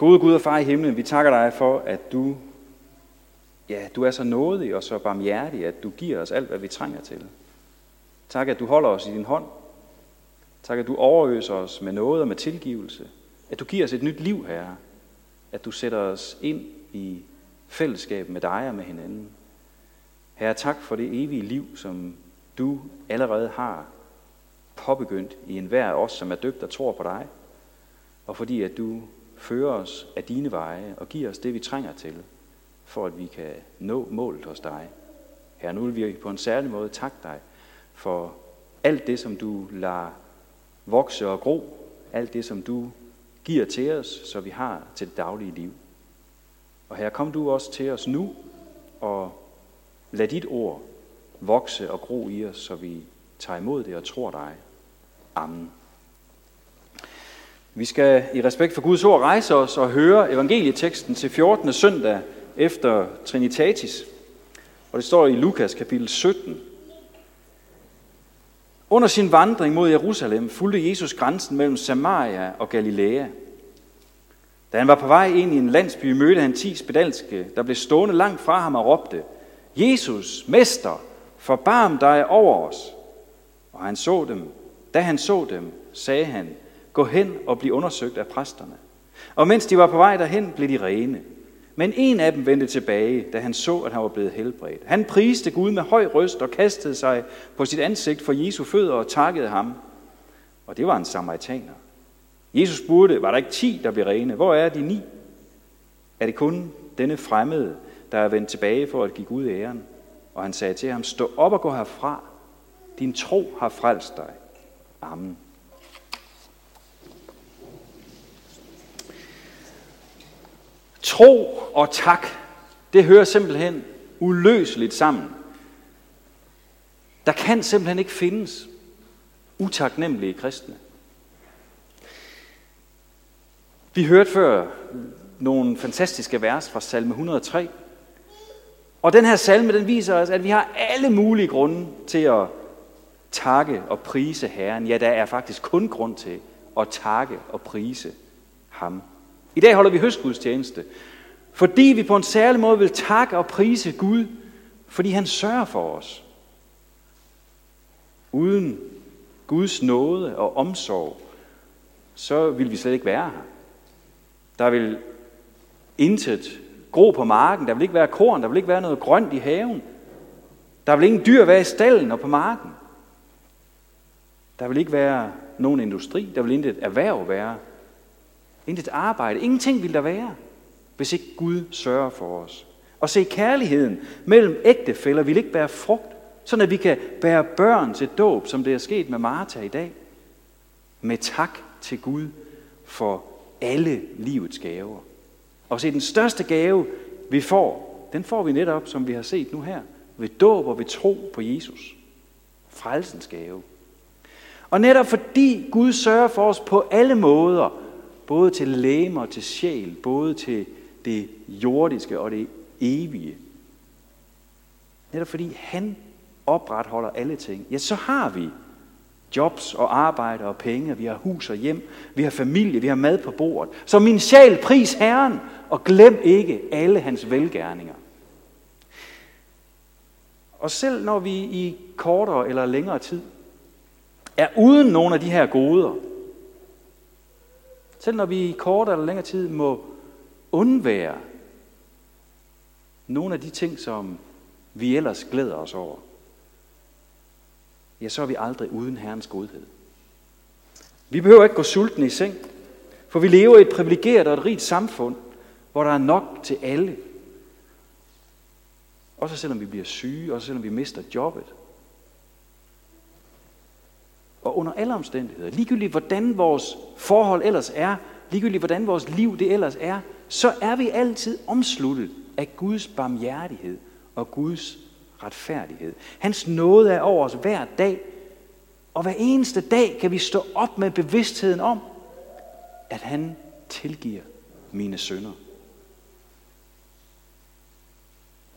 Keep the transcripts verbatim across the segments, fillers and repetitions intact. Gode Gud og far i himlen, vi takker dig for, at du, ja, du er så nådig og så barmhjertig, at du giver os alt, hvad vi trænger til. Tak, at du holder os i din hånd. Tak, at du overøser os med noget og med tilgivelse. At du giver os et nyt liv, Herre. At du sætter os ind i fællesskab med dig og med hinanden. Herre, tak for det evige liv, som du allerede har påbegyndt i enhver af os, som er døbt og tror på dig. Og fordi at du fører os af dine veje og giver os det, vi trænger til, for at vi kan nå målet hos dig. Herre, nu vil vi på en særlig måde takke dig for alt det, som du lader vokse og gro, alt det, som du giver til os, så vi har til det daglige liv. Og Herre, kom du også til os nu, og lad dit ord vokse og gro i os, så vi tager imod det og tror dig. Amen. Vi skal i respekt for Guds ord rejse os og høre evangelieteksten til fjortende søndag efter Trinitatis. Og det står i Lukas kapitel sytten. Under sin vandring mod Jerusalem fulgte Jesus grænsen mellem Samaria og Galilea. Da han var på vej ind i en landsby, mødte han ti spedalske, der blev stående langt fra ham og råbte: "Jesus, mester, forbarm dig over os." Og han så dem. Da han så dem, sagde han: "Gå hen og bliv undersøgt af præsterne." Og mens de var på vej derhen, blev de rene. Men en af dem vendte tilbage, da han så, at han var blevet helbredt. Han priste Gud med høj røst og kastede sig på sit ansigt for Jesu fødder og takkede ham. Og det var en samaritaner. Jesus spurgte: "Var der ikke ti, der blev rene? Hvor er de ni? Er det kun denne fremmede, der er vendt tilbage for at give Gud æren?" Og han sagde til ham: "Stå op og gå herfra. Din tro har frelst dig. Amen." Tro og tak, det hører simpelthen uløseligt sammen. Der kan simpelthen ikke findes utaknemmelige kristne. Vi hørte før nogle fantastiske vers fra salme et hundrede og tre. Og den her salme, den viser os, at vi har alle mulige grunde til at takke og prise Herren. Ja, der er faktisk kun grund til at takke og prise ham. I dag holder vi høstgudstjeneste, fordi vi på en særlig måde vil takke og prise Gud, fordi han sørger for os. Uden Guds nåde og omsorg, så vil vi slet ikke være her. Der vil intet gro på marken, der vil ikke være korn, der vil ikke være noget grønt i haven. Der vil ingen dyr være i stalden og på marken. Der vil ikke være nogen industri, der vil intet erhverv være. Intet arbejde, ingenting vil der være, hvis ikke Gud sørger for os. Og se, kærligheden mellem ægtefæller vil ikke bære frugt, sådan at vi kan bære børn til dåb, som det er sket med Martha i dag. Med tak til Gud for alle livets gaver. Og se, den største gave, vi får, den får vi netop, som vi har set nu her, ved dåb og ved tro på Jesus. Frelsens gave. Og netop fordi Gud sørger for os på alle måder, både til legeme og til sjæl, både til det jordiske og det evige. Netop fordi han opretholder alle ting, ja, så har vi jobs og arbejde og penge, vi har hus og hjem, vi har familie, vi har mad på bordet. Så min sjæl, pris Herren, og glem ikke alle hans velgerninger. Og selv når vi i kortere eller længere tid er uden nogle af de her goder, selv når vi i kortere eller længere tid må undvære nogle af de ting, som vi ellers glæder os over, ja, så er vi aldrig uden Herrens godhed. Vi behøver ikke gå sultne i seng, for vi lever i et privilegeret og et rigt samfund, hvor der er nok til alle. Også selvom vi bliver syge, også selvom vi mister jobbet. Og under alle omstændigheder, ligegyldigt hvordan vores forhold ellers er, ligegyldigt hvordan vores liv det ellers er, så er vi altid omsluttet af Guds barmhjertighed og Guds retfærdighed. Hans nåde er over os hver dag, og hver eneste dag kan vi stå op med bevidstheden om, at han tilgiver mine synder.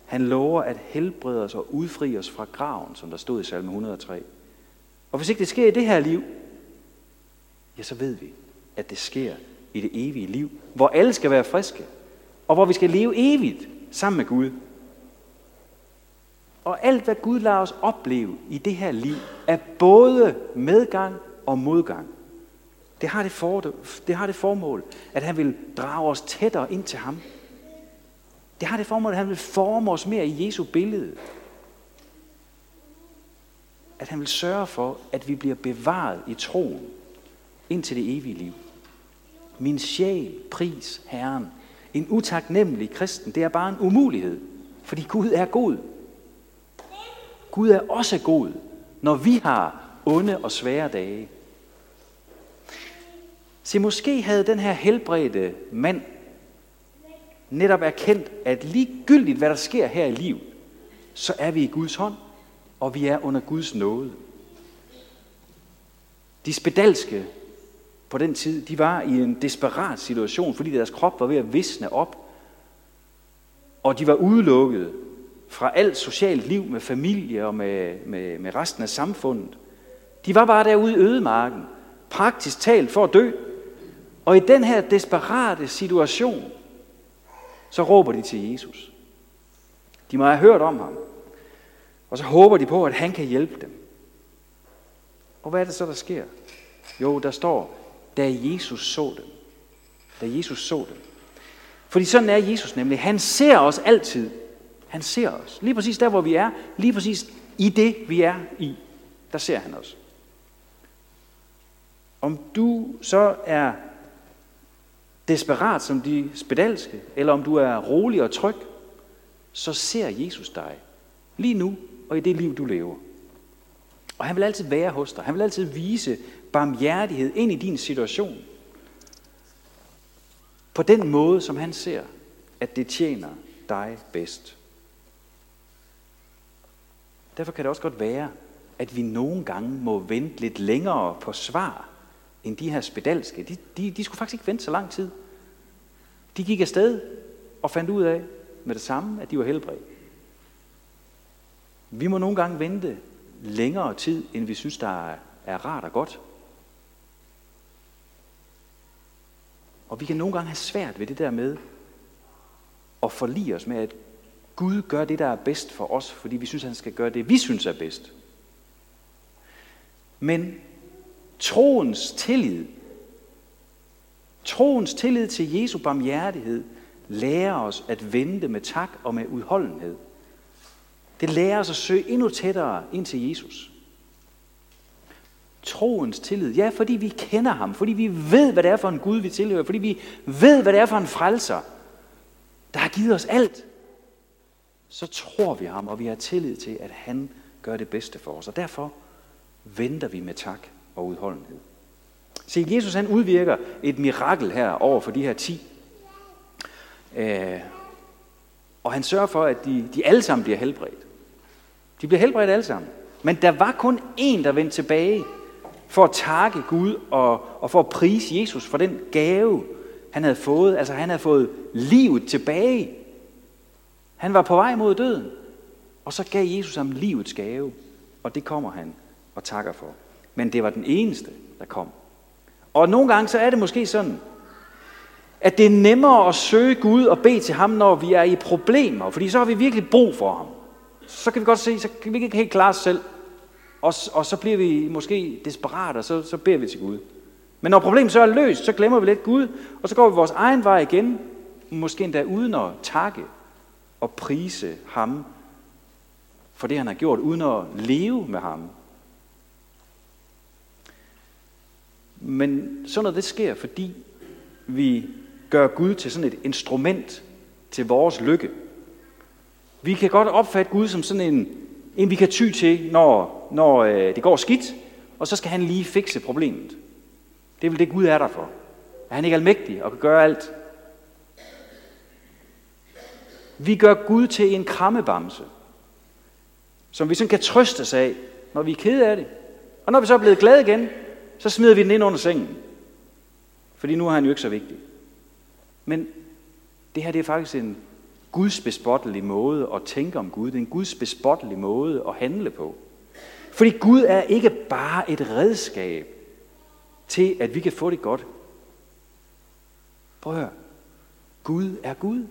Han lover at helbrede os og udfri os fra graven, som der stod i salme et hundrede og tre. Og hvis ikke det sker i det her liv, ja, så ved vi, at det sker i det evige liv, hvor alle skal være friske, og hvor vi skal leve evigt sammen med Gud. Og alt, hvad Gud lader os opleve i det her liv, er både medgang og modgang. Det har det, for, det har det formål, at han vil drage os tættere ind til ham. Det har det formål, at han vil forme os mere i Jesu billede. At han vil sørge for, at vi bliver bevaret i troen ind til det evige liv. Min sjæl, pris Herren. En utaknemmelig kristen, det er bare en umulighed, fordi Gud er god. Gud er også god, når vi har onde og svære dage. Se, måske havde den her helbredte mand netop erkendt, at ligegyldigt hvad der sker her i livet, så er vi i Guds hånd, og vi er under Guds nåde. De spedalske på den tid, de var i en desperat situation, fordi deres krop var ved at visne op, og de var udelukket fra alt socialt liv med familie og med, med, med resten af samfundet. De var bare derude i ødemarken, praktisk talt for at dø, og i den her desperate situation, så råber de til Jesus. De må have hørt om ham, og så håber de på, at han kan hjælpe dem. Og hvad er det så, der sker? Jo, der står, da Jesus så dem. Da Jesus så dem. Fordi sådan er Jesus nemlig. Han ser os altid. Han ser os. Lige præcis der, hvor vi er. Lige præcis i det, vi er i. Der ser han os. Om du så er desperat som de spedalske, eller om du er rolig og tryg, så ser Jesus dig. Lige nu og i det liv, du lever. Og han vil altid være hos dig. Han vil altid vise barmhjertighed ind i din situation. På den måde, som han ser, at det tjener dig bedst. Derfor kan det også godt være, at vi nogle gange må vente lidt længere på svar, end de her spedalske. De, de, de skulle faktisk ikke vente så lang tid. De gik afsted og fandt ud af med det samme, at de var helbredt. Vi må nogle gange vente længere tid, end vi synes, der er, er rart og godt. Og vi kan nogle gange have svært ved det der med at forlige os med, at Gud gør det, der er bedst for os, fordi vi synes, han skal gøre det, vi synes er bedst. Men troens tillid, troens tillid til Jesu barmhjertighed, lærer os at vente med tak og med udholdenhed. Det lærer os at søge endnu tættere ind til Jesus. Troens tillid. Ja, fordi vi kender ham. Fordi vi ved, hvad det er for en Gud, vi tilhører. Fordi vi ved, hvad det er for en frelser, der har givet os alt. Så tror vi ham, og vi har tillid til, at han gør det bedste for os. Og derfor venter vi med tak og udholdenhed. Se, Jesus han udvirker et mirakel her over for de her ti. Øh, og han sørger for, at de, de alle sammen bliver helbredt. De bliver helbredt alle sammen. Men der var kun én, der vendte tilbage for at takke Gud og, og for at prise Jesus for den gave, han havde fået. Altså han havde fået livet tilbage. Han var på vej mod døden. Og så gav Jesus ham livets gave. Og det kommer han og takker for. Men det var den eneste, der kom. Og nogle gange så er det måske sådan, at det er nemmere at søge Gud og bede til ham, når vi er i problemer. Fordi så har vi virkelig brug for ham. Så kan vi godt se, så kan vi ikke helt klare os selv. Og, og så bliver vi måske desperate, og så, så beder vi til Gud. Men når problemet så er løst, så glemmer vi lidt Gud, og så går vi vores egen vej igen. Måske endda uden at takke og prise ham for det, han har gjort, uden at leve med ham. Men sådan noget, det sker, fordi vi gør Gud til sådan et instrument til vores lykke. Vi kan godt opfatte Gud som sådan en, en vi kan ty til, når, når øh, det går skidt, og så skal han lige fikse problemet. Det er vel det, Gud er der for. Er han ikke almægtig og kan gøre alt? Vi gør Gud til en krammebamse, som vi sådan kan trøstes af, når vi er kede af det. Og når vi så er blevet glade igen, så smider vi den ind under sengen. Fordi nu er han jo ikke så vigtig. Men det her, det er faktisk en Guds bespottelig måde at tænke om Gud. Det er en Guds bespottelig måde at handle på. Fordi Gud er ikke bare et redskab til, at vi kan få det godt. Prøv at høre. Gud er Gud.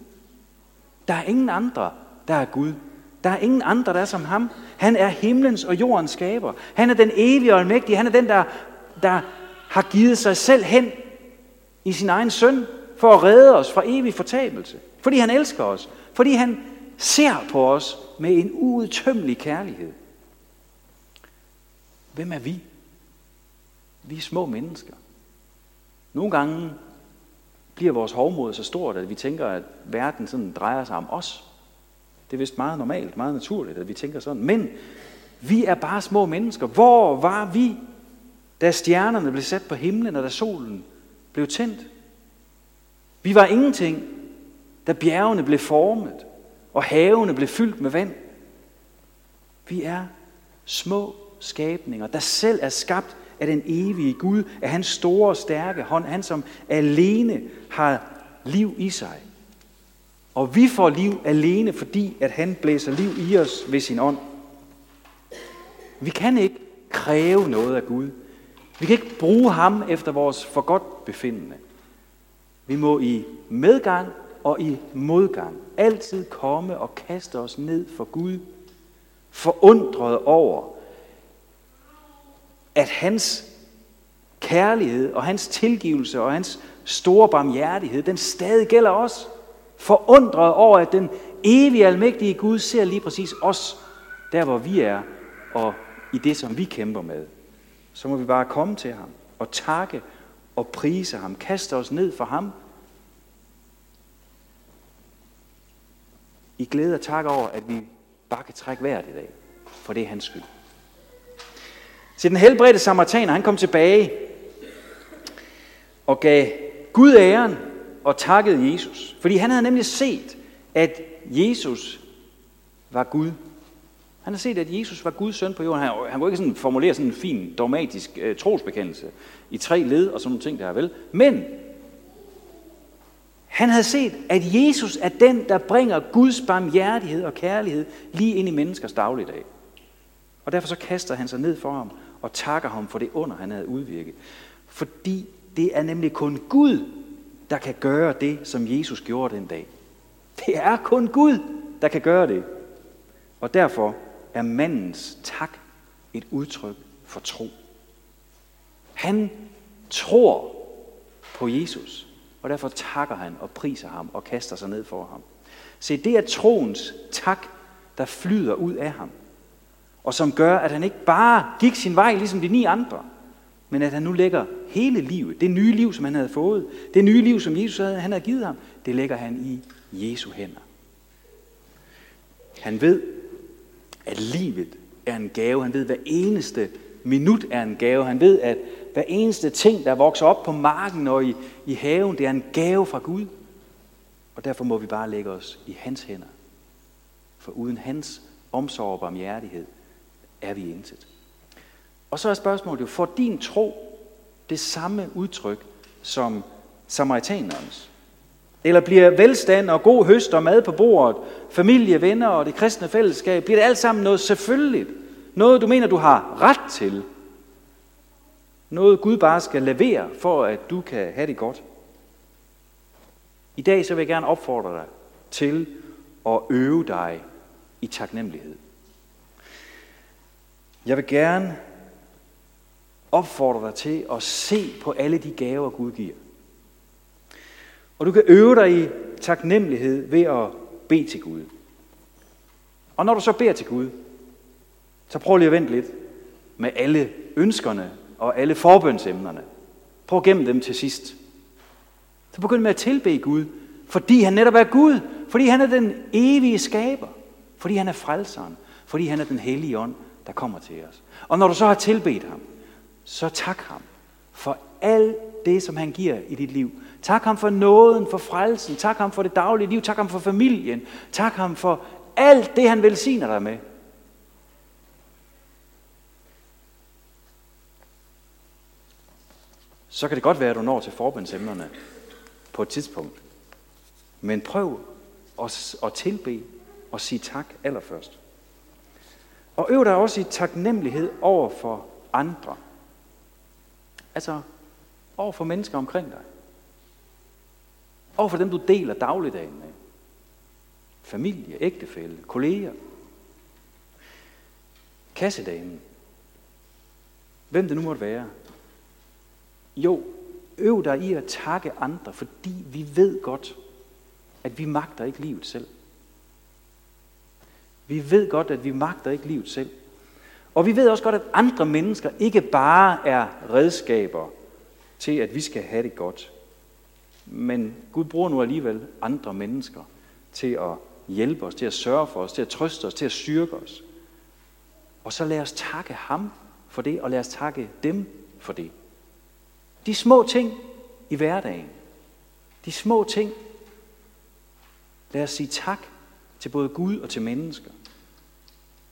Der er ingen andre, der er Gud. Der er ingen andre, der er som ham. Han er himlens og jordens skaber. Han er den evige og almægtige. Han er den, der, der har givet sig selv hen i sin egen søn for at redde os fra evig fortabelse. Fordi han elsker os. Fordi han ser på os med en uudtømmelig kærlighed. Hvem er vi? Vi er små mennesker. Nogle gange bliver vores hovmod så stort, at vi tænker, at verden sådan drejer sig om os. Det er vist meget normalt, meget naturligt, at vi tænker sådan. Men vi er bare små mennesker. Hvor var vi, da stjernerne blev sat på himlen, og da solen blev tændt? Vi var ingenting, da bjergene blev formet, og havene blev fyldt med vand. Vi er små skabninger, der selv er skabt af den evige Gud, af hans store og stærke hånd, han som alene har liv i sig. Og vi får liv alene, fordi at han blæser liv i os ved sin ånd. Vi kan ikke kræve noget af Gud. Vi kan ikke bruge ham efter vores forgodtbefindende. Vi må i medgang og i modgang altid komme og kaste os ned for Gud, forundret over, at hans kærlighed og hans tilgivelse og hans store barmhjertighed, den stadig gælder os. Forundret over, at den evige, almægtige Gud ser lige præcis os, der hvor vi er, og i det, som vi kæmper med. Så må vi bare komme til ham og takke og prise ham, kaste os ned for ham. I glæde og tak over, at vi bare kan trække vejret i dag, for det er hans skyld. Så den helbredte samaritaner, han kom tilbage og gav Gud æren og takkede Jesus. Fordi han havde nemlig set, at Jesus var Gud. Han havde set, at Jesus var Guds søn på jorden. Han, han kunne ikke sådan formulere sådan en fin, dogmatisk øh, trosbekendelse i tre led og sådan nogle ting, der er vel. Men han havde set, at Jesus er den, der bringer Guds barmhjertighed og kærlighed lige ind i menneskers dagligdag. Og derfor så kaster han sig ned for ham og takker ham for det under, han havde udvirket. Fordi det er nemlig kun Gud, der kan gøre det, som Jesus gjorde den dag. Det er kun Gud, der kan gøre det. Og derfor er mandens tak et udtryk for tro. Han tror på Jesus, og derfor takker han og priser ham og kaster sig ned for ham. Se, det er troens tak, der flyder ud af ham. Og som gør, at han ikke bare gik sin vej, ligesom de ni andre, men at han nu lægger hele livet, det nye liv, som han havde fået, det nye liv, som Jesus havde, han havde givet ham, det lægger han i Jesu hænder. Han ved, at livet er en gave. Han ved, at hver eneste minut er en gave. Han ved, at hver eneste ting, der vokser op på marken og i, i haven, det er en gave fra Gud. Og derfor må vi bare lægge os i hans hænder. For uden hans omsorg og barmhjertighed, er vi intet. Og så er spørgsmålet jo, får din tro det samme udtryk som samaritanerens? Eller bliver velstand og god høst og mad på bordet, familie, venner og det kristne fællesskab, bliver det alt sammen noget selvfølgeligt? Noget du mener, du har ret til? Noget Gud bare skal levere, for at du kan have det godt? I dag så vil jeg gerne opfordre dig til at øve dig i taknemmelighed. Jeg vil gerne opfordre dig til at se på alle de gaver, Gud giver. Og du kan øve dig i taknemmelighed ved at bede til Gud. Og når du så beder til Gud, så prøv lige at vente lidt med alle ønskerne og alle forbønsemnerne. Prøv at gemme dem til sidst. Så begynd med at tilbede Gud, fordi han netop er Gud. Fordi han er den evige skaber. Fordi han er frelseren. Fordi han er den hellige ånd, der kommer til os. Og når du så har tilbedt ham, så tak ham for alt det, som han giver i dit liv. Tak ham for nåden, for frelsen. Tak ham for det daglige liv. Tak ham for familien. Tak ham for alt det, han velsigner dig med. Så kan det godt være, at du når til forbundsemnerne på et tidspunkt. Men prøv at, at tilbede og sige tak allerførst. Og øv dig også i taknemmelighed over for andre. Altså over for mennesker omkring dig. Over for dem, du deler dagligdagen med. Familie, ægtefælle, kolleger. Kassedamen. Hvem det nu måtte være. Jo, øv dig i at takke andre, fordi vi ved godt, at vi magter ikke livet selv. Vi ved godt, at vi magter ikke livet selv. Og vi ved også godt, at andre mennesker ikke bare er redskaber til, at vi skal have det godt. Men Gud bruger nu alligevel andre mennesker til at hjælpe os, til at sørge for os, til at trøste os, til at styrke os. Og så lad os takke ham for det, og lad os takke dem for det. De små ting i hverdagen. De små ting. Lad os sige tak til både Gud og til mennesker.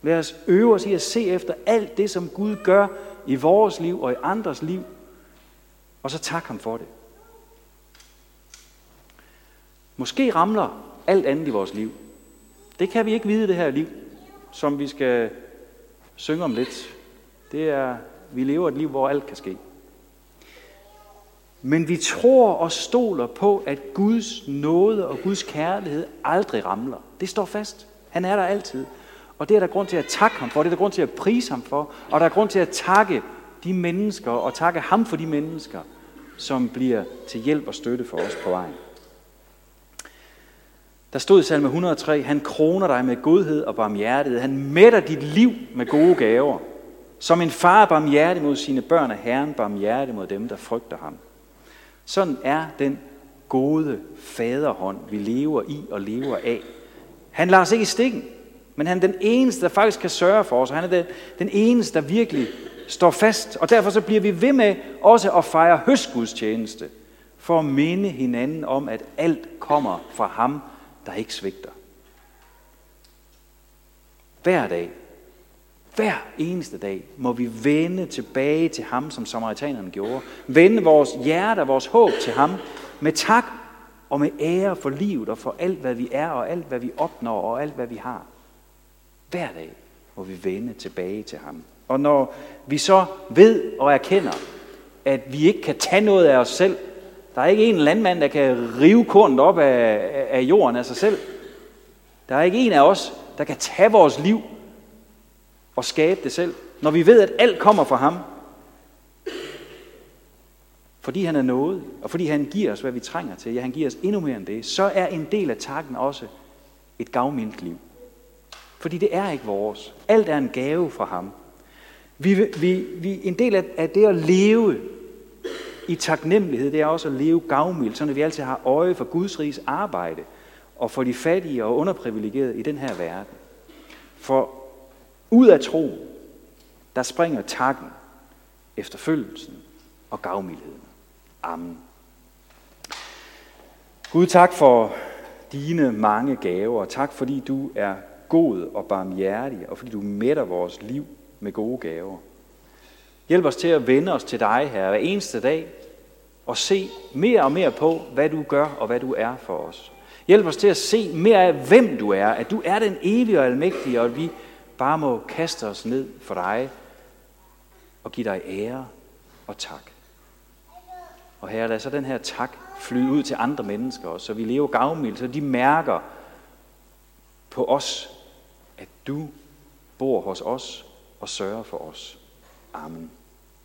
Lad os øve os i at se efter alt det, som Gud gør i vores liv og i andres liv. Og så tak ham for det. Måske ramler alt andet i vores liv. Det kan vi ikke vide, det her liv, som vi skal synge om lidt. Det er, vi lever et liv, hvor alt kan ske. Men vi tror og stoler på, at Guds nåde og Guds kærlighed aldrig ramler. Det står fast. Han er der altid. Og det er der grund til at takke ham for. Det er der grund til at prise ham for. Og der er grund til at takke de mennesker og takke ham for de mennesker, som bliver til hjælp og støtte for os på vejen. Der stod i salme et hundrede og tre, han kroner dig med godhed og barmhjertighed. Han mætter dit liv med gode gaver. Som en far er barmhjertig mod sine børn, og Herren barmhjertig mod dem, der frygter ham. Sådan er den gode faderhånd, vi lever i og lever af. Han lader os ikke i stikken, men han er den eneste, der faktisk kan sørge for os. Han er den, den eneste, der virkelig står fast. Og derfor så bliver vi ved med også at fejre høstgudstjeneste, for at minde hinanden om, at alt kommer fra ham, der ikke svigter. Hver dag, hver eneste dag, må vi vende tilbage til ham, som samaritanerne gjorde. Vende vores hjerte og vores håb til ham med tak og med ære for livet og for alt, hvad vi er og alt, hvad vi opnår og alt, hvad vi har. Hver dag må vi vende tilbage til ham. Og når vi så ved og erkender, at vi ikke kan tage noget af os selv, der er ikke en landmand, der kan rive kornet op af, af, af jorden af sig selv. Der er ikke en af os, der kan tage vores liv og skabe det selv. Når vi ved, at alt kommer fra ham. Fordi han er nådig, og fordi han giver os, hvad vi trænger til. Ja, han giver os endnu mere end det. Så er en del af takken også et gavmildt liv. Fordi det er ikke vores. Alt er en gave fra ham. Vi, vi, vi, en del af, af det at leve i taknemmelighed, det er også at leve gavmildt, sådan at vi altid har øje for Guds riges arbejde og for de fattige og underprivilegerede i den her verden. For ud af troen, der springer takken, efterfølgelsen og gavmildheden. Amen. Gud, tak for dine mange gaver, og tak fordi du er god og barmhjertig, og fordi du mætter vores liv med gode gaver. Hjælp os til at vende os til dig, Herre, hver eneste dag, og se mere og mere på, hvad du gør og hvad du er for os. Hjælp os til at se mere af, hvem du er, at du er den evige og almægtige, og at vi bare må kaste os ned for dig og give dig ære og tak. Og Herre, lad så den her tak flyde ud til andre mennesker også, så vi lever gavmildt, så de mærker på os, at du bor hos os og sørger for os. Amen.